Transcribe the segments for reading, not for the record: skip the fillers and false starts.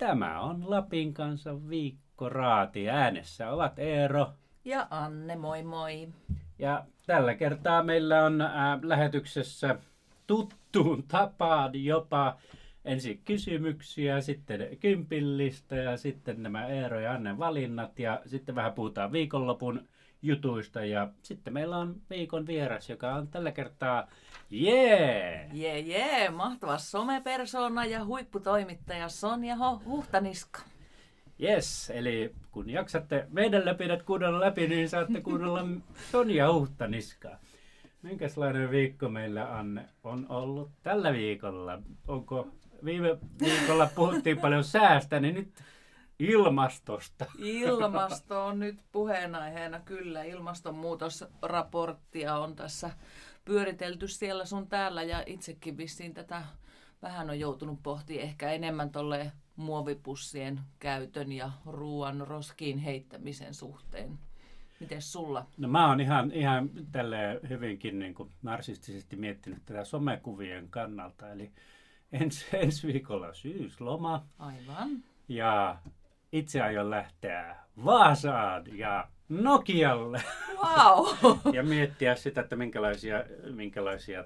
Tämä on Lapin kansan viikkoraati. Äänessä ovat Eero ja Anne, moi moi. Ja tällä kertaa meillä on lähetyksessä tuttuun tapaan jopa ensin kysymyksiä, sitten kympillistä ja sitten nämä Eero ja Annen valinnat ja sitten vähän puhutaan viikonlopun jutuista ja sitten meillä on viikon vieras, joka on tällä kertaa mahtava somepersona ja huipputoimittaja Sonja Huhtaniska. Yes, eli kun jaksatte meidän läpinät kuunnella läpi, niin saatte kuunnella Sonja Huhtaniskaa. Minkälainen viikko meillä, Anne, on ollut tällä viikolla? Onko viime viikolla puhuttiin paljon säästä, niin nyt ilmastosta. Ilmasto on nyt puheenaiheena, kyllä. Ilmastonmuutosraporttia on tässä pyöritelty siellä sun täällä ja itsekin vissiin tätä vähän on joutunut pohtimaan ehkä enemmän tuolle muovipussien käytön ja ruoan roskiin heittämisen suhteen. Mites sulla? No mä oon ihan tälleen hyvinkin niin kuin narsistisesti miettinyt tätä somekuvien kannalta. Eli ensi viikolla syysloma. Aivan. Ja itse aion lähteä Vaasaan ja Nokialle. Wow. Ja miettiä sitä, että minkälaisia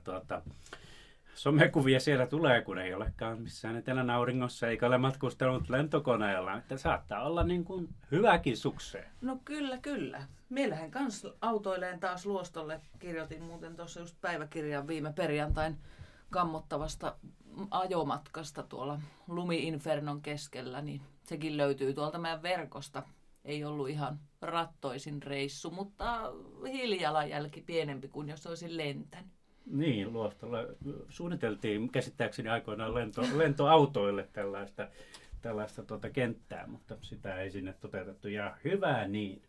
somekuvia siellä tulee, kun ei olekaan missään etelän auringossa eikä ole matkustanut lentokoneella. Että saattaa olla niin kuin hyväkin sukseen. No kyllä. Meillähän kans autoileen taas luostolle. Kirjoitin muuten tuossa just päiväkirjan viime perjantain kammottavasta ajomatkasta tuolla lumi-infernon keskellä, niin sekin löytyy tuolta meidän verkosta. Ei ollut ihan rattoisin reissu, mutta hiilijalanjälki pienempi kuin jos olisin lentänyt. Niin, luostolla suunniteltiin käsittääkseni aikoinaan lentoautoille tällaista kenttää, mutta sitä ei sinne toteutettu. Ja hyvä niin.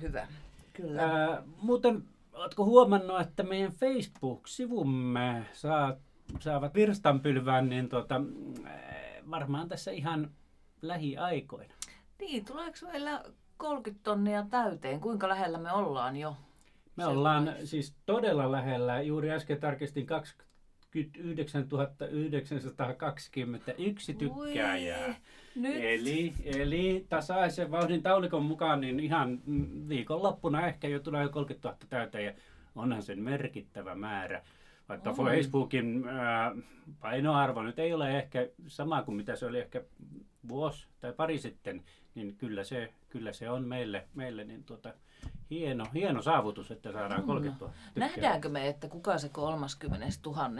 Hyvä. Kyllä. Muuten, oletko huomannut, että meidän Facebook-sivumme saavat virstanpylvään, niin varmaan tässä ihan lähiaikoina. Niin, tuleeko meillä 30 000 täyteen? Kuinka lähellä me ollaan jo? Me ollaan siis todella lähellä. Juuri äsken tarkistin 29 921 tykkääjää. Eli tasaisen vauhdin taulikon mukaan niin ihan viikonloppuna ehkä jo tulee 30 000 täyteen. Ja onhan sen merkittävä määrä. Vaikka Facebookin painoarvo nyt ei ole ehkä sama kuin mitä se oli ehkä vuosi tai pari sitten, niin kyllä se on meille niin hieno saavutus, että saadaan 30 000 tykkää. Nähdäänkö me, että kuka se 30 000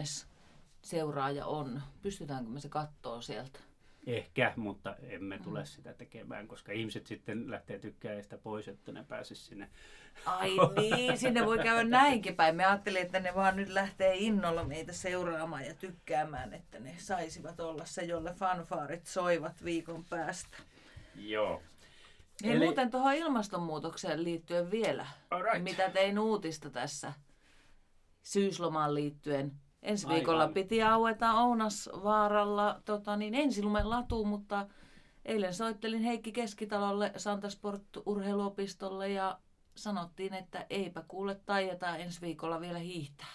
seuraaja on? Pystytäänkö me se kattoo sieltä? Ehkä, mutta emme tule sitä tekemään, koska ihmiset sitten lähtee tykkääjistä pois, että ne pääsis sinne. Ai niin, sinne voi käydä näinkin päin. Me ajattelin, että ne vaan nyt lähtee innolla meitä seuraamaan ja tykkäämään, että ne saisivat olla se, jolle fanfaarit soivat viikon päästä. Joo. Hei, eli muuten tuohon ilmastonmuutokseen liittyen vielä, mitä tein uutista tässä syyslomaan liittyen. Ensi viikolla piti aueta Ounasvaaralla ensilumen latu, mutta eilen soittelin Heikki Keskitalolle, Santasport-urheiluopistolle ja sanottiin, että eipä kuule taietaan ensi viikolla vielä hiihtää.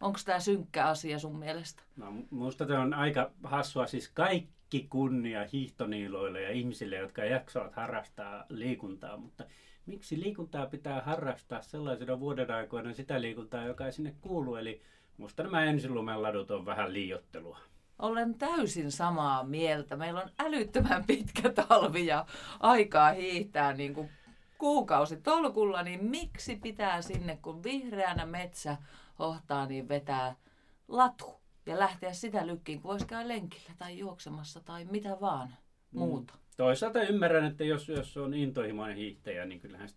Onko tämä synkkä asia sun mielestä? No, minusta tämä on aika hassua. Siis kaikki kunnia hiihtoniiloille ja ihmisille, jotka jaksavat harrastaa liikuntaa, mutta miksi liikuntaa pitää harrastaa sellaisena vuoden aikoina sitä liikuntaa, joka ei sinne kuulu, eli musta nämä ensilumen ladut on vähän liioittelua. Olen täysin samaa mieltä. Meillä on älyttömän pitkä talvi ja aikaa hiihtää niin kuin kuukausitolkulla, niin miksi pitää sinne, kun vihreänä metsä hohtaa, niin vetää latu ja lähteä sitä lykkiin, kun voisi käydä lenkillä tai juoksemassa tai mitä vaan muuta. Toisaalta ymmärrän, että jos on intohimoinen hiihtäjä, niin kyllähän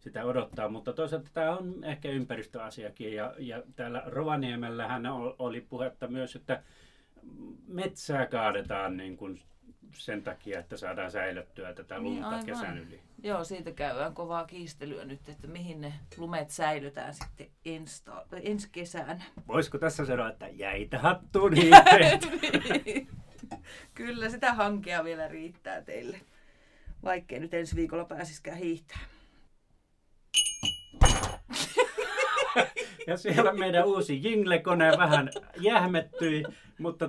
sitä odottaa, mutta toisaalta tämä on ehkä ympäristöasiakin ja täällä Rovaniemellähän oli puhetta myös, että metsää kaadetaan niin kuin sen takia, että saadaan säilyttyä tätä lunta kesän yli. Joo, siitä käydään kovaa kiistelyä nyt, että mihin ne lumet säilytään sitten ensi kesänä. Voisiko tässä sanoa, että jäitä hattuun hiihteet? Kyllä sitä hankea vielä riittää teille, vaikkei nyt ensi viikolla pääsisikään hiihtämään. Ja siellä meidän uusi jingle-kone vähän jähmettyi, mutta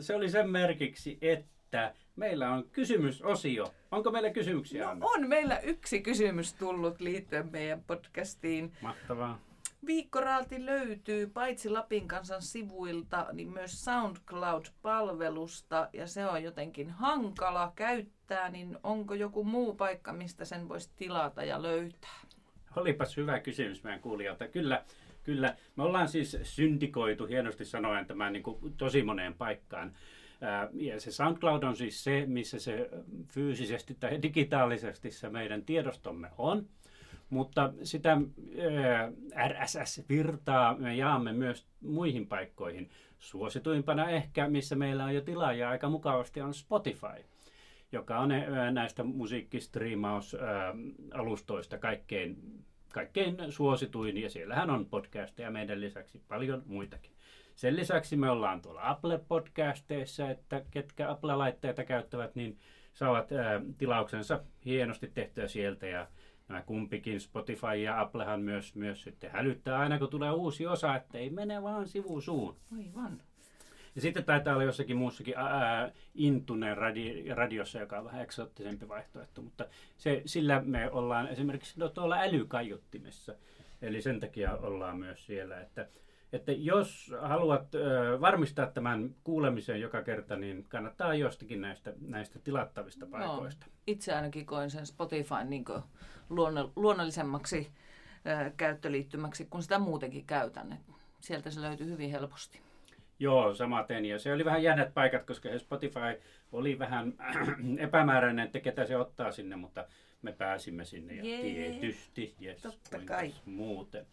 se oli sen merkiksi, että riittää. Meillä on kysymysosio. Onko meillä kysymyksiä? No, on meillä yksi kysymys tullut liittyen meidän podcastiin. Mahtavaa. Viikkoraati löytyy paitsi Lapin kansan sivuilta, niin myös SoundCloud-palvelusta, ja se on jotenkin hankala käyttää, niin onko joku muu paikka, mistä sen voisi tilata ja löytää? Olipas hyvä kysymys meidän kuulijoilta. Kyllä. Me ollaan siis syndikoitu, hienosti sanoen, tämän niin kuin tosi moneen paikkaan. Ja se SoundCloud on siis se, missä se fyysisesti tai digitaalisesti se meidän tiedostomme on. Mutta sitä RSS-virtaa me jaamme myös muihin paikkoihin. Suosituimpana ehkä, missä meillä on jo tilaajia aika mukavasti, on Spotify, joka on näistä musiikkistriimausalustoista kaikkein suosituin. Ja siellähän on podcasteja meidän lisäksi paljon muitakin. Sen lisäksi me ollaan tuolla Apple-podcasteissa, että ketkä Apple-laitteita käyttävät, niin saavat tilauksensa hienosti tehtyä sieltä. Ja nämä kumpikin, Spotify ja Applehan myös sitten hälyttää aina, kun tulee uusi osa, että ei mene vaan sivusuun. Aivan. Ja sitten taitaa olla jossakin muussakin Intunen radiossa, joka on vähän eksoottisempi vaihtoehto, mutta sillä me ollaan esimerkiksi tuolla älykaiuttimessa, eli sen takia ollaan myös siellä, että jos haluat varmistaa tämän kuulemisen joka kerta, niin kannattaa jostakin näistä tilattavista paikoista. No, itse ainakin koen sen Spotifyn niin kuin luonnollisemmaksi käyttöliittymäksi, kun sitä muutenkin käytän. Sieltä se löytyy hyvin helposti. Joo, samaten. Ja se oli vähän jännät paikat, koska Spotify oli vähän epämääräinen, että ketä se ottaa sinne, mutta me pääsimme sinne. Ja tietysti, totta kai. Muuten.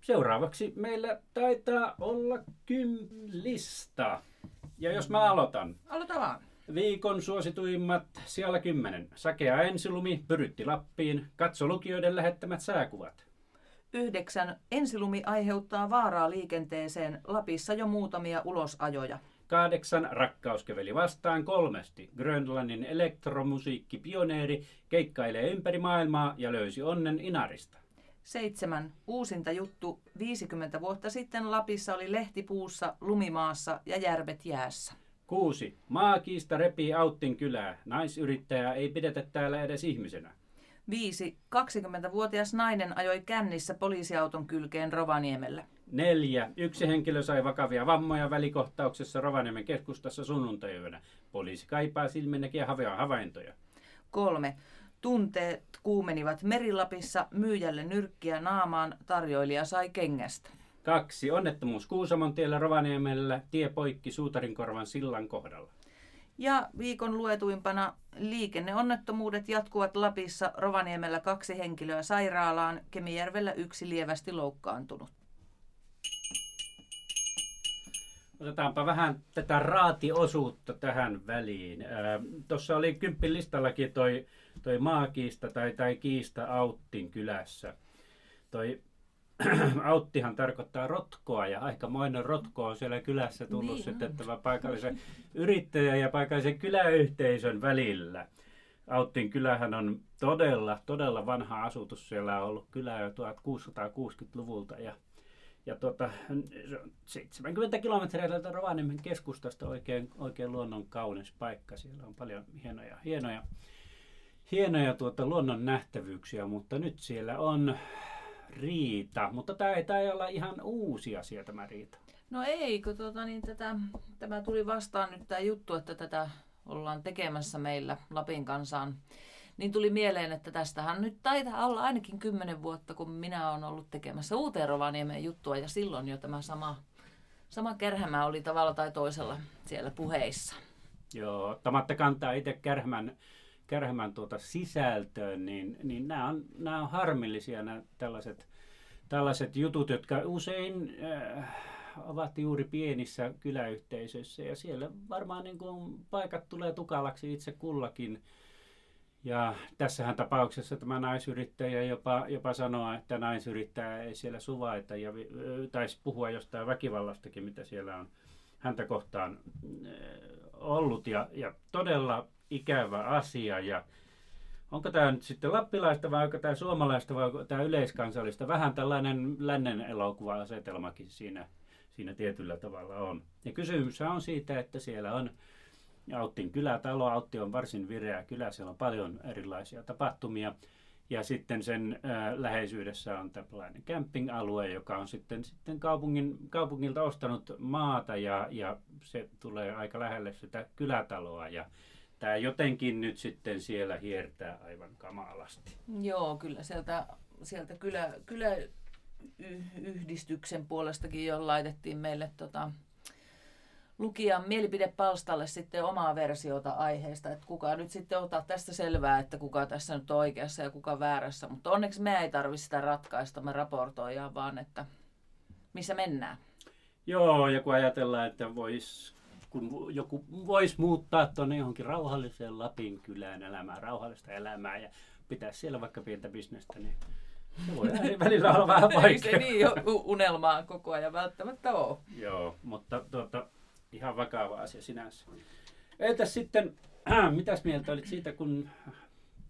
Seuraavaksi meillä taitaa olla lista. Ja jos mä aloitan. Aloita vaan. Viikon suosituimmat siellä 10. Sakea ensilumi, pyrytti Lappiin, katso lukijoiden lähettämät sääkuvat. 9. Ensilumi aiheuttaa vaaraa liikenteeseen, Lapissa jo muutamia ulosajoja. 8. Rakkauskeveli vastaan 3. Grönlannin elektromusiikkipioneeri keikkailee ympäri maailmaa ja löysi onnen Inarista. 7. Uusinta juttu. 50 vuotta sitten Lapissa oli lehtipuussa, lumimaassa ja järvet jäässä. 6. Maakiista repii Auttin kylää. Naisyrittäjää ei pidetä täällä edes ihmisenä. 5. 20-vuotias nainen ajoi kännissä poliisiauton kylkeen Rovaniemellä. 4. Yksi henkilö sai vakavia vammoja välikohtauksessa Rovaniemen keskustassa sunnuntaiyönä. Poliisi kaipaa silminnäkiä havaintoja. 3. Tunteet kuumenivat Merilapissa, myyjälle nyrkkiä naamaan, tarjoilija sai kengästä. 2. Onnettomuus Kuusamon tiellä Rovaniemellä, tie poikki Suutarinkorvan sillan kohdalla. Ja viikon luetuimpana liikenneonnettomuudet jatkuvat Lapissa, Rovaniemellä 2 henkilöä sairaalaan, Kemijärvellä 1 lievästi loukkaantunut. Otetaanpa vähän tätä raatiosuutta tähän väliin. Tuossa oli 10 listallakin toi maakiista tai kiista Auttin kylässä. Toi Auttihan tarkoittaa rotkoa, ja aikamoinen rotko on siellä kylässä tullut niin, sitten tämän paikallisen yrittäjän ja paikallisen kyläyhteisön välillä. Auttin kylähän on todella vanha asutus. Siellä on ollut kylä jo 1660-luvulta ja 70 kilometriä tältä Rovaniemen keskustasta oikein luonnon kaunis paikka. Siellä on paljon hienoja luonnon nähtävyyksiä, mutta nyt siellä on riita. Mutta tämä ei olla ihan uusi asia, tämä riita. No ei, kun tämä tuli vastaan nyt tämä juttu, että tätä ollaan tekemässä meillä Lapin kansaan. Niin tuli mieleen, että tästähän nyt taitaa olla ainakin 10 vuotta, kun minä olen ollut tekemässä uuteen Rovaniemen juttua. Ja silloin jo tämä sama kärhämä oli tavalla tai toisella siellä puheissa. Joo, ottamatta kantaa itse kärhämän sisältöön, niin nämä on harmillisia, nämä tällaiset jutut, jotka usein ovat juuri pienissä kyläyhteisöissä, ja siellä varmaan niin kuin paikat tulee tukalaksi itse kullakin. Ja tässähän tapauksessa tämä naisyrittäjä jopa sanoo, että naisyrittäjä ei siellä suvaita ja taisi puhua jostain väkivallastakin, mitä siellä on häntä kohtaan ollut, ja todella ikävä asia. Ja onko tämä nyt sitten lappilaista vai onko tämä suomalaista vai onko tämä yleiskansallista? Vähän tällainen lännen elokuva-asetelmakin siinä tietyllä tavalla on. Ja kysymys on siitä, että siellä on Auttin kylätalo. Autti on varsin vireä kylä, siellä on paljon erilaisia tapahtumia. Ja sitten sen läheisyydessä on tällainen camping-alue, joka on sitten kaupungilta ostanut maata ja se tulee aika lähelle sitä kylätaloa. Ja tämä jotenkin nyt sitten siellä hiertää aivan kamalasti. Joo, kyllä sieltä kyläyhdistyksen puolestakin jo laitettiin meille lukijan mielipidepalstalle sitten omaa versiota aiheesta, että kuka nyt sitten ottaa tästä selvää, että kuka tässä nyt on oikeassa ja kuka väärässä. Mutta onneksi me ei tarvitse sitä ratkaista, me raportoidaan vaan, että missä mennään. Joo, ja kun ajatellaan, että kun joku voisi muuttaa tuonne johonkin rauhalliseen Lapin kylään elämään, rauhallista elämää ja pitää siellä vaikka pientä bisnestä, niin se voi välillä olla vähän vaikea. Ei se niin unelmaa koko ajan välttämättä ole. Joo, mutta ihan vakava asia sinänsä. Entäs sitten, mitäs mieltä olit siitä, kun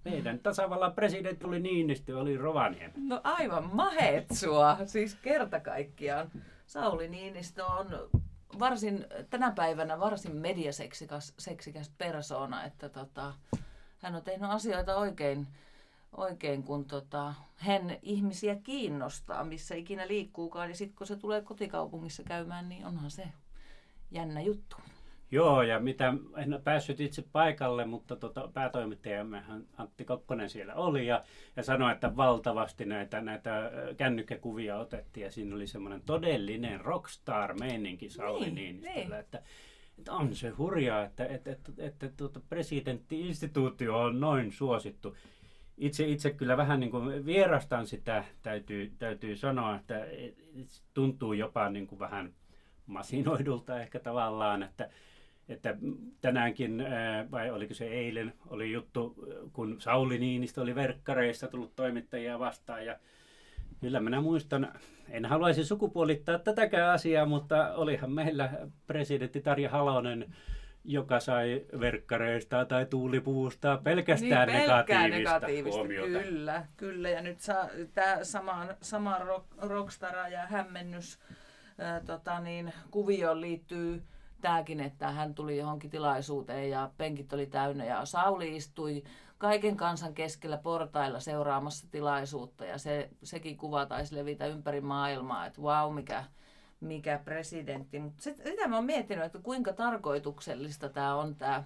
meidän tasavallan presidentti oli Niinistö, oli Rovaniemi? No aivan mahetsua, siis kerta kaikkiaan. Sauli Niinistö on tänä päivänä varsin mediaseksikäs persoona, että hän on tehnyt asioita oikein kun hän ihmisiä kiinnostaa, missä ikinä liikkuukaan, ja sitten kun se tulee kotikaupungissa käymään, niin onhan se jännä juttu. Joo, ja mitä en päässyt itse paikalle, mutta päätoimittajammehan Antti Kokkonen siellä oli ja sanoi, että valtavasti näitä kännykkäkuvia otettiin ja siinä oli semmoinen todellinen rockstar-meininki Sauli Niinistöllä, että on se hurjaa, että presidentti-instituutio on noin suosittu. Itse kyllä vähän niin kuin vierastan sitä, täytyy sanoa, että tuntuu jopa niin kuin vähän masinoidulta ehkä tavallaan, että tänäänkin, vai oliko se eilen, oli juttu, kun Sauli Niinistö oli verkkareissa tullut toimittajia vastaan. Ja kyllä minä muistan, en haluaisi sukupuolittaa tätäkään asiaa, mutta olihan meillä presidentti Tarja Halonen, joka sai verkkareista tai tuulipuvusta pelkästään niin negatiivista huomiota. Kyllä. Ja nyt tämä sama rockstara ja hämmennys. Kuvioon liittyy tämäkin, että hän tuli johonkin tilaisuuteen ja penkit oli täynnä ja Sauli istui kaiken kansan keskellä portailla seuraamassa tilaisuutta ja sekin kuva taisi levitä ympäri maailmaa, että vau, mikä presidentti. Mutta sitä mä oon miettinyt, että kuinka tarkoituksellista tämä on tämä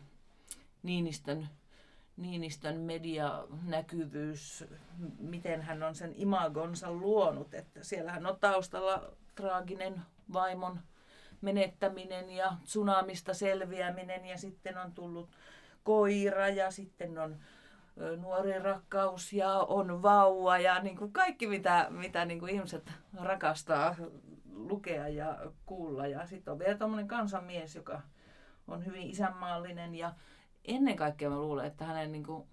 Niinistön medianäkyvyys, miten hän on sen imagonsa luonut, että siellähän on taustalla traaginen vaimon menettäminen ja tsunamista selviäminen ja sitten on tullut koira ja sitten on nuori rakkaus ja on vauva ja niin kuin kaikki mitä niin kuin ihmiset rakastaa lukea ja kuulla. Ja sitten on vielä tommoinen kansanmies, joka on hyvin isänmaallinen ja ennen kaikkea mä luulen, että hänen niin kuin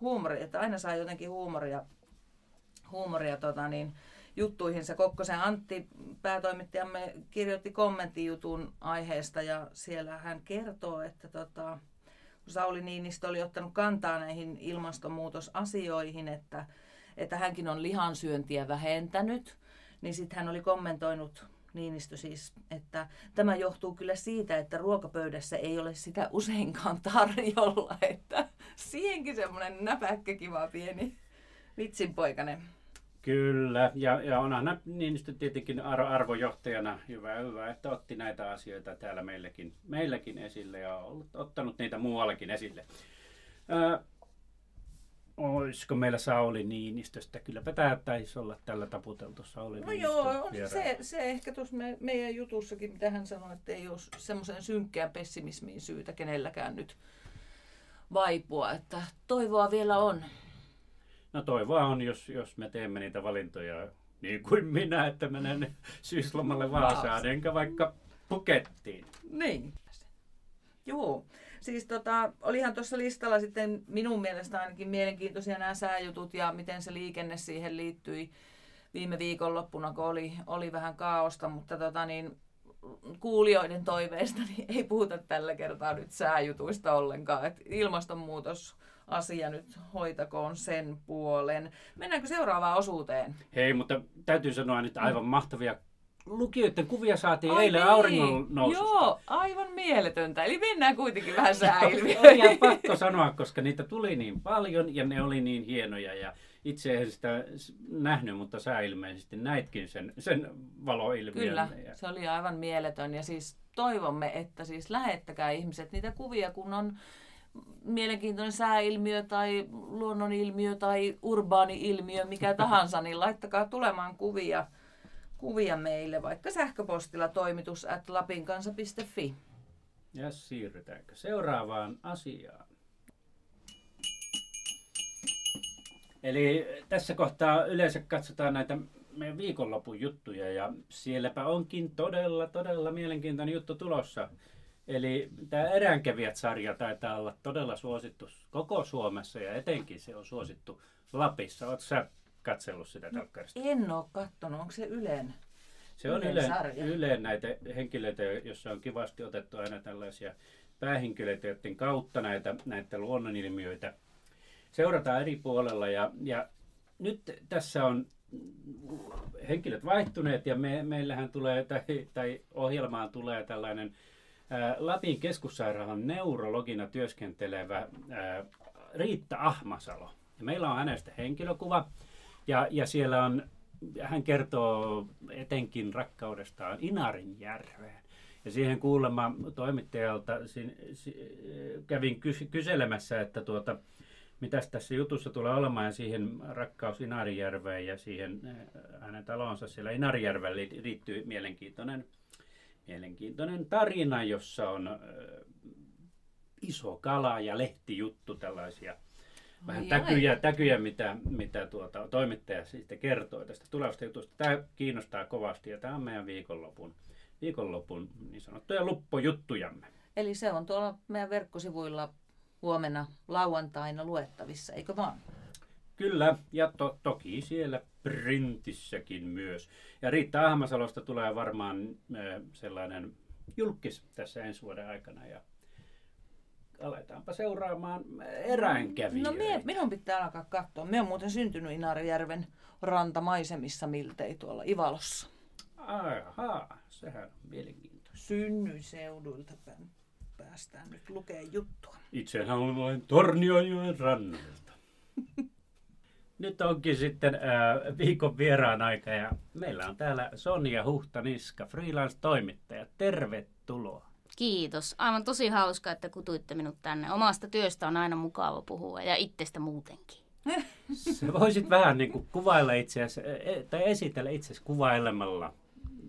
huumori, että aina saa jotenkin huumoria juttuihinsa. Kokkosen Antti, päätoimittajamme, kirjoitti kommenttijutun aiheesta ja siellä hän kertoo, että Sauli Niinistö oli ottanut kantaa näihin ilmastonmuutosasioihin, että hänkin on lihansyöntiä vähentänyt, niin sitten hän oli kommentoinut Niinistö siis, että tämä johtuu kyllä siitä, että ruokapöydässä ei ole sitä useinkaan tarjolla, että siihenkin semmoinen näpäkkä kiva pieni vitsinpoikainen. Kyllä, ja onhan Niinistö tietenkin arvojohtajana hyvä, että otti näitä asioita täällä meilläkin esille ja on ottanut niitä muuallakin esille. Olisiko meillä Sauli Niinistöstä? Kylläpä tämä taisi olla tällä taputeltu Sauli Niinistö. No joo, on se ehkä tuossa meidän jutussakin, mitä hän sanoi, että ei ole semmoisen synkkään pessimismiin syytä kenelläkään nyt vaipua, että toivoa vielä on. No toivoa on, jos me teemme niitä valintoja niin kuin minä, että menen syyslomalle Vaasaan, enkä vaikka Pukettiin. Niin. Joo. Siis olihan tuossa listalla sitten minun mielestä ainakin mielenkiintoisia nämä sääjutut ja miten se liikenne siihen liittyi viime viikonloppuna, kun oli vähän kaaosta, mutta kuulijoiden toiveista niin ei puhuta tällä kertaa nyt sääjutuista ollenkaan. Et ilmastonmuutos asia nyt hoitakoon sen puolen. Mennäänkö seuraavaan osuuteen? Hei, mutta täytyy sanoa nyt aivan mahtavia lukijoiden kuvia saatiin eilen niin. Auringon noususta. Joo, aivan mieletöntä. Eli mennään kuitenkin vähän sääilmiöön. On ihan pakko sanoa, koska niitä tuli niin paljon ja ne oli niin hienoja. Ja itse en sitä nähnyt, mutta sä ilmeisesti näitkin sen valoilmiön. Kyllä, se oli aivan mieletön. Ja siis toivomme, että siis lähettäkää ihmiset niitä kuvia, kun on mielenkiintoinen sääilmiö tai luonnonilmiö tai urbaani-ilmiö, mikä tahansa, niin laittakaa tulemaan kuvia meille, vaikka sähköpostilla toimitus@lapinkansa.fi. Ja siirrytäänkö seuraavaan asiaan. Eli tässä kohtaa yleensä katsotaan näitä meidän viikonlopun juttuja ja sielläpä onkin todella, todella mielenkiintoinen juttu tulossa. Eli tämä Eränkeviät-sarja taitaa olla todella suosittu koko Suomessa ja etenkin se on suosittu Lapissa. Oletko sä katsellut sitä telkkarista? En ole katsonut. Onko se Ylen? Se on Ylen näitä henkilöitä, joissa on kivasti otettu aina tällaisia päähenkilöitä, joiden kautta näitä luonnonilmiöitä seurataan eri puolella. Ja nyt tässä on henkilöt vaihtuneet ja meillähän tulee, tai ohjelmaan tulee tällainen Lapin keskussairaalan neurologina työskentelevä Riitta Ahmasalo. Ja meillä on hänestä henkilökuva ja siellä on, hän kertoo etenkin rakkaudestaan Inarinjärveen. Ja siihen kuulemma toimittajalta kävin kyselemässä, että mitäs tässä jutussa tulee olemaan ja siihen rakkaus Inarinjärveen ja siihen hänen talonsa siellä Inarinjärvelle liittyy mielenkiintoinen tarina, jossa on iso kala ja lehtijuttu, tällaisia vähän täkyjä mitä toimittaja siitä kertoi tästä tulevasta jutusta. Tämä kiinnostaa kovasti ja tämä on meidän viikonlopun niin sanottuja luppojuttujamme. Eli se on tuolla meidän verkkosivuilla huomenna lauantaina luettavissa, eikö vaan? Kyllä, ja toki siellä printissäkin myös. Ja Riitta Ahmasalosta tulee varmaan sellainen julkis tässä ensi vuoden aikana. Ja aletaanpa seuraamaan eräänkävijöitä. No minun pitää alkaa katsoa. Minä olen muuten syntynyt Inarijärven rantamaisemissa miltei tuolla Ivalossa. Ahaa, sehän on mielenkiintoista. Synnyin seudulta päästään nyt lukea juttua. Itsehän olen Torniojoen rannalta. Nyt onkin sitten viikon vieraan aika ja meillä on täällä Sonja Huhtaniska, freelance-toimittaja. Tervetuloa. Kiitos. Aivan tosi hauska, että kutuitte minut tänne. Omasta työstä on aina mukava puhua ja itsestä muutenkin. Sä voisit vähän niin kuin kuvailla itseäsi, tai esitellä itsesi kuvailemalla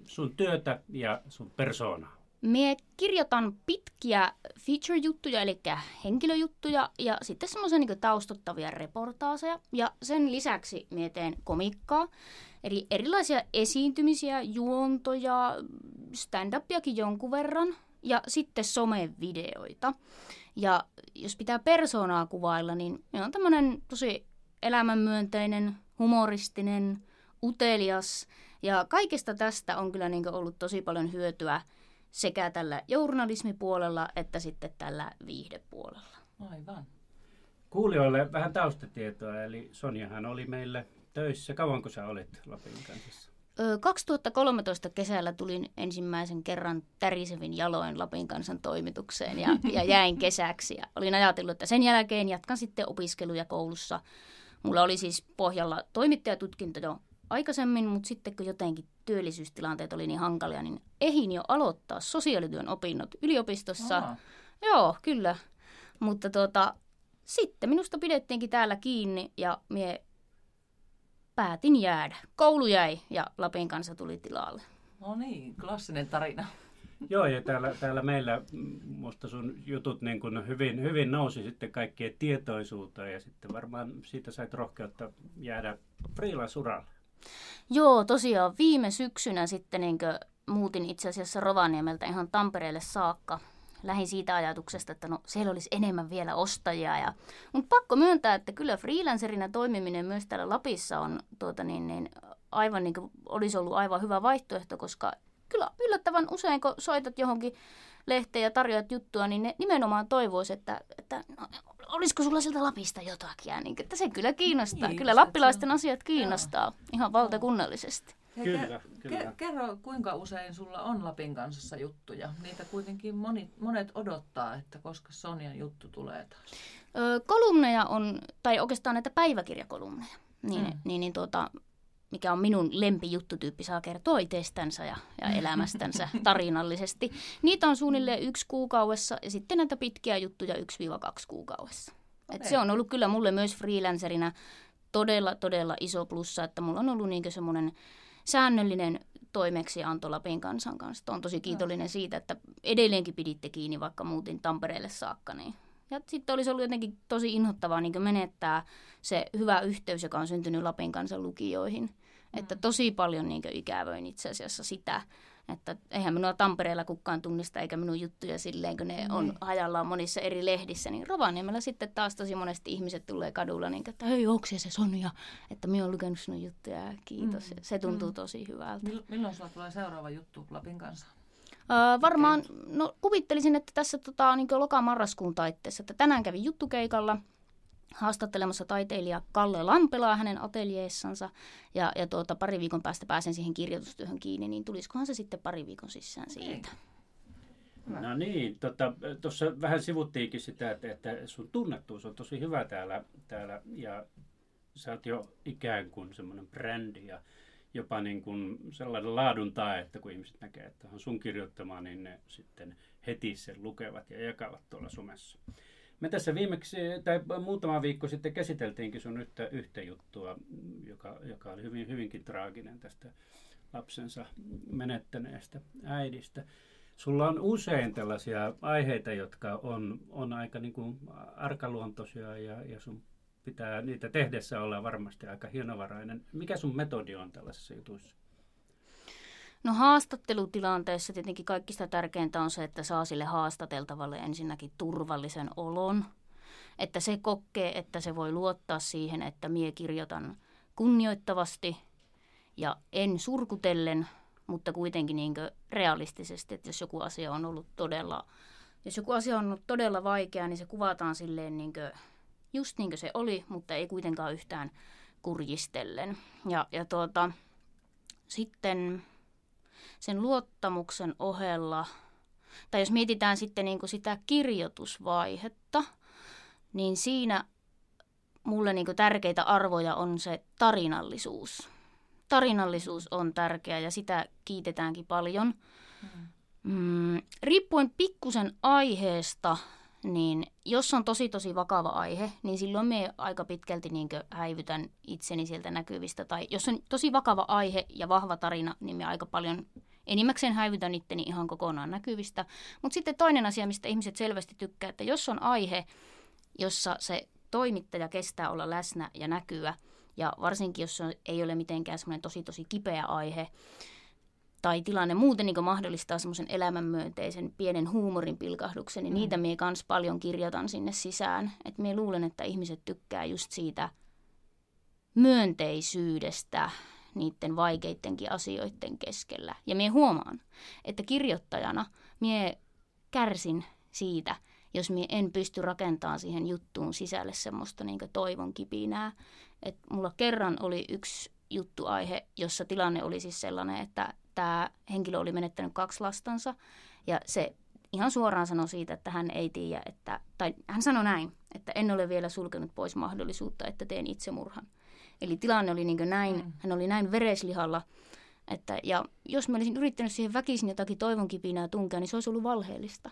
sun työtä ja sun persoonaa. Mie kirjoitan pitkiä feature-juttuja, eli henkilöjuttuja, ja sitten semmoisia niin kuin taustottavia reportaaseja. Ja sen lisäksi mie teen komikkaa, eli erilaisia esiintymisiä, juontoja, stand-upiakin jonkun verran, ja sitten somevideoita. Ja jos pitää persoonaa kuvailla, niin mie on tämmöinen tosi elämänmyönteinen, humoristinen, utelias, ja kaikesta tästä on kyllä niin kuin ollut tosi paljon hyötyä, sekä tällä journalismipuolella että sitten tällä viihdepuolella. Aivan. Kuulijoille vähän taustatietoa, eli Sonjahan oli meillä töissä. Kauanko sä olit Lapin kansassa? 2013 kesällä tulin ensimmäisen kerran tärisevin jaloin Lapin kansan toimitukseen ja jäin kesäksi. Ja olin ajatellut, että sen jälkeen jatkan sitten opiskeluja koulussa. Mulla oli siis pohjalla toimittajatutkinto jo aikaisemmin, mutta sitten kun jotenkin työllisyystilanteet oli niin hankalia, niin ehdin jo aloittaa sosiaalityön opinnot yliopistossa. Aha. Joo, kyllä. Mutta sitten minusta pidettiinkin täällä kiinni ja mie päätin jäädä. Koulu jäi ja Lapin kansa tuli tilalle. No niin, klassinen tarina. Joo, ja täällä meillä musta sun jutut niin kun hyvin nousi sitten kaikkien tietoisuuteen ja sitten varmaan siitä sait rohkeutta jäädä freelance-uralle. Joo, tosiaan viime syksynä sitten niin muutin itse asiassa Rovaniemeltä ihan Tampereelle saakka. Lähdin siitä ajatuksesta, että siellä olisi enemmän vielä ostajia. Mutta pakko myöntää, että kyllä freelancerina toimiminen myös täällä Lapissa on aivan niin kuin olisi ollut aivan hyvä vaihtoehto, koska kyllä yllättävän usein, kun soitat johonkin lehteen ja tarjoat juttua, niin ne nimenomaan toivoisi, että olisiko sulla sieltä Lapista jotakin. Niin, että se kyllä kiinnostaa. Niin, kyllä lappilaisten asiat kiinnostaa ihan valtakunnallisesti. Kyllä. Kerro, kuinka usein sulla on Lapin Kansassa juttuja? Niitä kuitenkin monet odottaa, että koska Sonjan juttu tulee taas. Kolumneja on, tai oikeastaan näitä päiväkirjakolumneja, mikä on minun lempijuttutyyppi, saa kertoa itsestänsä ja elämästänsä tarinallisesti. Niitä on suunnilleen 1 kuukaudessa ja sitten näitä pitkiä juttuja 1-2 kuukaudessa. Okay. Et se on ollut kyllä mulle myös freelancerina todella iso plussa, että mulla on ollut niinkö semmoinen säännöllinen toimeksianto Lapin Kansan kanssa. Olen tosi kiitollinen siitä, että edelleenkin piditte kiinni, vaikka muutin Tampereelle saakka. Niin. Ja sitten olisi ollut jotenkin tosi inhottavaa niin menettää se hyvä yhteys, joka on syntynyt Lapin Kansan lukijoihin. Että tosi paljon niin ikävöin itse asiassa sitä, että eihän minua Tampereella kukaan tunnista eikä minun juttuja silleen, kun ne on hajallaan monissa eri lehdissä. Niin Rovaniemellä sitten taas tosi monesti ihmiset tulee kadulla, niin että hei, onko se Sonja, että minä olen lukenut sinun juttuja, kiitos. Se tuntuu tosi hyvältä. Milloin sulla tulee seuraava juttu Lapin Kanssa? Varmaan, no kuvittelisin, että tässä niin loka-marraskuun taitteessa, että tänään kävin juttukeikalla haastattelemassa taiteilija Kalle Lampelaa hänen ateljeessansa ja pari viikon päästä pääsen siihen kirjoitustyöhön kiinni, niin tulisikohan se sitten pari viikon sisään siitä. No niin, tuossa vähän sivuttiinkin sitä, että sun tunnettuus on tosi hyvä täällä ja sä oot jo ikään kuin semmoinen brändi ja jopa niin kuin sellainen laadun tae, että kun ihmiset näkee, että on sun kirjoittamaa, niin ne sitten heti sen lukevat ja jakavat tuolla somessa. Me tässä viimeksi, tai muutama viikko sitten käsiteltiinkin sun yhtä juttua, joka oli hyvinkin traaginen tästä lapsensa menettäneestä äidistä. Sulla on usein tällaisia aiheita, jotka on aika niin kuin arkaluontoisia ja sun pitää niitä tehdessä olla varmasti aika hienovarainen. Mikä sun metodi on tällaisessa jutuissa? No haastattelutilanteessa tietenkin kaikista tärkeintä on se, että saa sille haastateltavalle ensinnäkin turvallisen olon. Että se kokee, että se voi luottaa siihen, että mie kirjoitan kunnioittavasti ja en surkutellen, mutta kuitenkin niin kuin realistisesti, että jos joku asia on ollut todella vaikea, niin se kuvataan silleen niin kuin just niin kuin se oli, mutta ei kuitenkaan yhtään kurjistellen. Ja sitten sen luottamuksen ohella, tai jos mietitään sitten niin kuin sitä kirjoitusvaihetta, niin siinä mulle niin kuin tärkeitä arvoja on se tarinallisuus. Tarinallisuus on tärkeä ja sitä kiitetäänkin paljon. Riippuen pikkusen aiheesta, niin jos on tosi vakava aihe, niin silloin me aika pitkälti niin kuin häivytän itseni sieltä näkyvistä. Tai jos on tosi vakava aihe ja vahva tarina, niin me aika paljon enimmäkseen häivytän itteni ihan kokonaan näkyvistä. Mutta sitten toinen asia, mistä ihmiset selvästi tykkää, että jos on aihe, jossa se toimittaja kestää olla läsnä ja näkyä, ja varsinkin jos se ei ole mitenkään semmoinen tosi kipeä aihe, tai tilanne muuten niin mahdollistaa semmoisen elämänmyönteisen pienen huumorin pilkahduksen, niin niitä mie kans paljon kirjoitan sinne sisään. Et mie luulen, että ihmiset tykkää just siitä myönteisyydestä niiden vaikeittenkin asioiden keskellä. Ja mie huomaan, että kirjoittajana mie kärsin siitä, jos mie en pysty rakentamaan siihen juttuun sisälle semmoista niin toivon kipinää. Et mulla kerran oli yksi juttuaihe, jossa tilanne oli siis sellainen, että tämä henkilö oli menettänyt 2 lastansa ja se ihan suoraan sanoi siitä, että hän ei tiedä, tai hän sanoi näin, että en ole vielä sulkenut pois mahdollisuutta, että teen itsemurhan. Eli tilanne oli niin näin, hän oli näin vereslihalla, että ja jos mä olisin yrittänyt siihen väkisin jotakin toivonkipinää tunkea, niin se olisi ollut valheellista.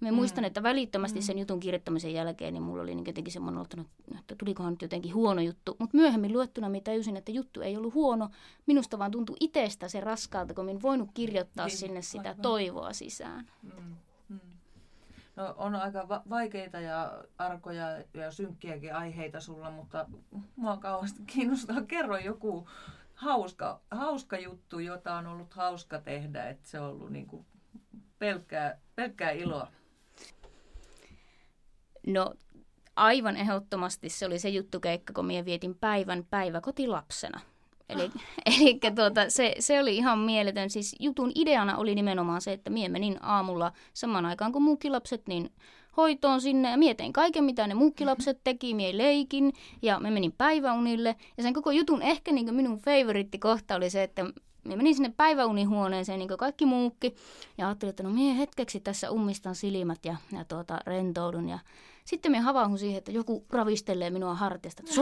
Mä muistan, että välittömästi sen jutun kirjoittamisen jälkeen niin mulla oli niin jotenkin semmoinen ottanut, että tulikohan nyt jotenkin huono juttu. Mutta myöhemmin luettuna mä tajusin, että juttu ei ollut huono. Minusta vaan tuntui itsestä se raskaalta, kun mä en voinut kirjoittaa sinne sitä toivoa sisään. No, on aika vaikeita ja arkoja ja synkkiäkin aiheita sulla, mutta mua kauheasti kiinnostaa. Kerro joku hauska juttu, jota on ollut hauska tehdä, että se on ollut niin kuin pelkkää iloa. No aivan ehdottomasti se oli se juttukeikka, kun minä vietin päivän päiväkotilapsena. Eli se oli ihan mieletön. Siis jutun ideana oli nimenomaan se, että minä menin aamulla samaan aikaan kuin muutkin lapset niin hoitoon sinne. Ja minä tein kaiken, mitä ne muutkin lapset teki. Minä leikin ja minä menin päiväunille. Ja sen koko jutun ehkä niin minun favoriittikohta oli se, että Minä menin sinne päiväunihuoneeseen niin kuin kaikki muukin ja ajattelin, että no minä hetkeksi tässä ummistan silmät ja rentoudun. Ja sitten minä havahdun siihen, että joku ravistelee minua hartiasta, että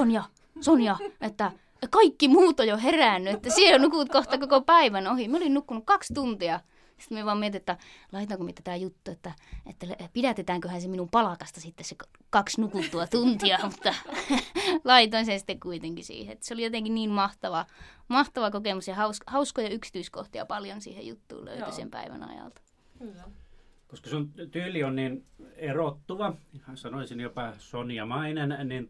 Sonja, että kaikki muut on jo herännyt, että siellä nukut kohta koko päivän ohi. Minä olin nukkunut 2 tuntia. Sitten minä vaan mietin, että laitanko minä tätä juttu, että pidätetäänköhän se minun palkasta sitten se 2 nukuttua tuntia, mutta laitoin sen sitten kuitenkin siihen. Että se oli jotenkin niin mahtava kokemus ja hauskoja yksityiskohtia paljon siihen juttuun löytyi sen päivän ajalta. Kyllä. Koska sun tyyli on niin erottuva, sanoisin jopa Sonjamainen, niin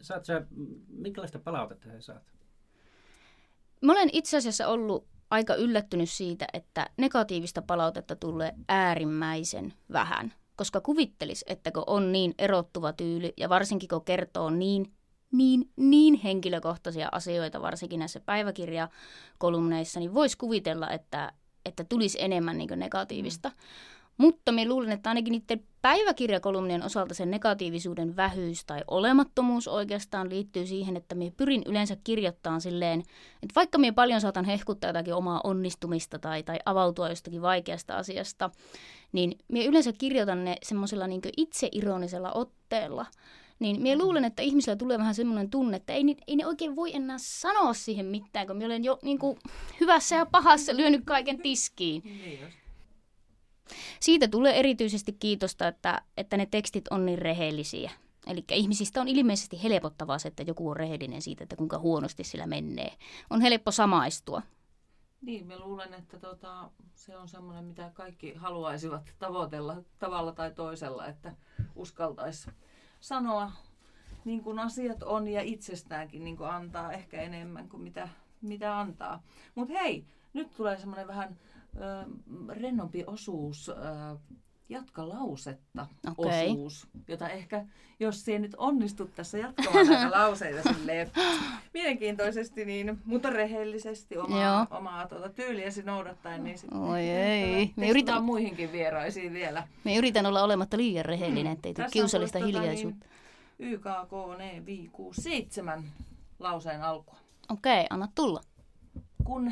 saat sä, minkälaista palautetta sä saat? Mä olen itse asiassa ollut aika yllättynyt siitä, että negatiivista palautetta tulee äärimmäisen vähän, koska kuvittelis, että kun on niin erottuva tyyli ja varsinkin kun kertoo niin henkilökohtaisia asioita, varsinkin näissä päiväkirjakolumneissa, niin voisi kuvitella, että tulisi enemmän niin kuin negatiivista. Mutta minä luulen, että ainakin niiden päiväkirjakolumnien osalta sen negatiivisuuden vähyys tai olemattomuus oikeastaan liittyy siihen, että minä pyrin yleensä kirjoittamaan silleen, että vaikka minä paljon saatan hehkuttaa jotakin omaa onnistumista tai avautua jostakin vaikeasta asiasta, niin minä yleensä kirjoitan ne semmoisella niin kuin itseironisella otteella. Niin minä luulen, että ihmisillä tulee vähän semmoinen tunne, että ei ne oikein voi enää sanoa siihen mitään, kun minä olen jo niin kuin hyvässä ja pahassa lyönyt kaiken tiskiin. Siitä tulee erityisesti kiitosta, että ne tekstit on niin rehellisiä. Eli ihmisistä on ilmeisesti helpottavaa se, että joku on rehellinen siitä, että kuinka huonosti sillä menee. On helppo samaistua. Niin, mä luulen, että se on semmoinen, mitä kaikki haluaisivat tavoitella tavalla tai toisella, että uskaltaisi sanoa niin kuin asiat on ja itsestäänkin niin kuin antaa ehkä enemmän kuin mitä antaa. Mutta hei, nyt tulee semmoinen vähän rennompi osuus, jatka lausetta osuus, jota ehkä, jos siihen nyt onnistut tässä jatkamaan näitä lauseita silleen mielenkiintoisesti, niin, mutta rehellisesti omaa tyyliäsi noudattaen, niin sitten yritän muihinkin vieraisiin vielä. Me yritän olla olematta liian rehellinen, ettei tule kiusallista hiljaisuutta. Niin, YKK-NV67 lauseen alkua. Okei, anna tulla. Kun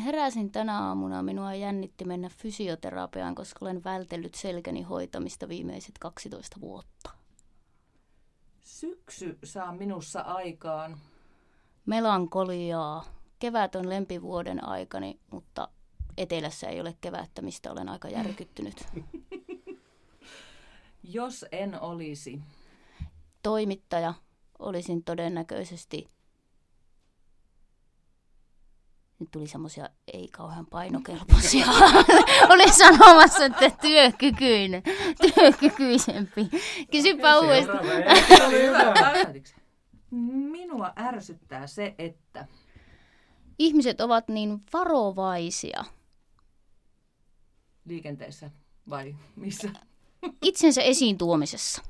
heräsin tänä aamuna, minua jännitti mennä fysioterapiaan, koska olen vältellyt selkäni hoitamista viimeiset 12 vuotta. Syksy saa minussa aikaan melankoliaa. Kevät on lempivuoden aikani, mutta etelässä ei ole kevättä, mistä olen aika järkyttynyt. Jos en olisi toimittaja, olisin todennäköisesti... Nyt tuli semmoisia ei kauhean painokelpoisia. Olen sanomassa, että työkykyisempi. Kysypä uudestaan. Minua ärsyttää se, että... Ihmiset ovat niin varovaisia. Liikenteessä vai missä? Itsensä esiin tuomisessa.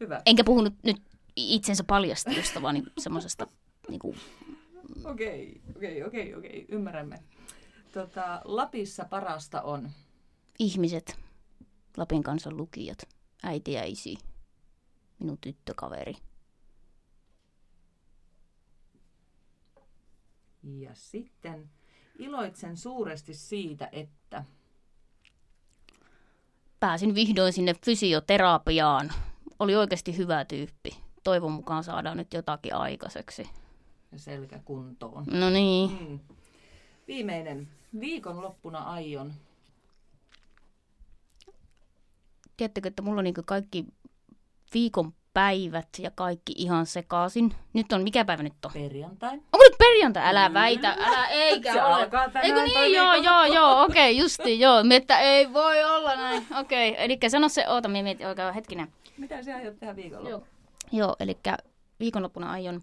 Hyvä. Enkä puhunut nyt itsensä paljastelusta, vaan niin semmoisesta... Niin kuin... Okei, ymmärrämme. Lapissa parasta on? Ihmiset, Lapin kansan lukijat, äiti ja isi, minun tyttökaveri. Ja sitten iloitsen suuresti siitä, että... Pääsin vihdoin sinne fysioterapiaan. Oli oikeasti hyvä tyyppi. Toivon mukaan saadaan nyt jotakin aikaiseksi. Selkäkuntoon. No niin. Viimeinen. Viikonloppuna aion. Tiedättekö, että mulla on niin kaikki viikonpäivät ja kaikki ihan sekaisin. Nyt on, mikä päivä nyt on? Perjantai. Onko nyt perjantai? Älä väitä. Älä, eikä se ole. Eikö niin? Joo. Okei, justiin. Joo. Että ei voi olla näin. Okei. Eli sano se, oota, minä mietin oikein hetkinen. Mitä sinä aiot tehdä viikonloppuna? Joo, eli viikonloppuna aion.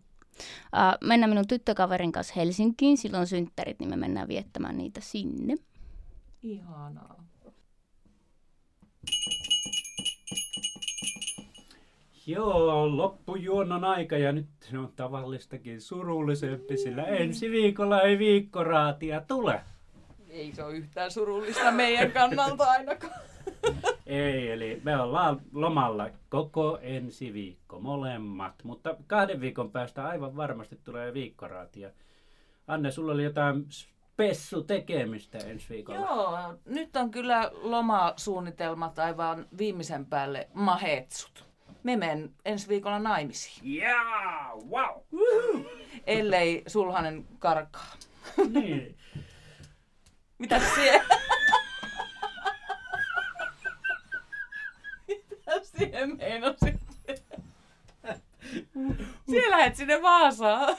Mennään minun tyttökaverin kanssa Helsinkiin, silloin synttärit, niin me mennään viettämään niitä sinne. Ihanaa. Joo, loppujuonnon aika ja nyt se on tavallistakin surullisempi, sillä ensi viikolla ei viikkoraatia tule. Ei se ole yhtään surullista meidän kannalta ainakaan. Ei, eli me ollaan lomalla koko ensi viikko, molemmat, mutta 2 viikon päästä aivan varmasti tulee viikkoraatia. Anne, sulla oli jotain spessu tekemistä ensi viikolla. Joo, nyt on kyllä lomasuunnitelmat aivan viimeisen päälle mahetsut. Me menen ensi viikolla naimisiin. Jaa, yeah, wow! Woohoo. Ellei sulhanen karkaa. Niin. Mitä siellä? Mitä siellä meinasit? Siellä lähet sinne Vaasaan.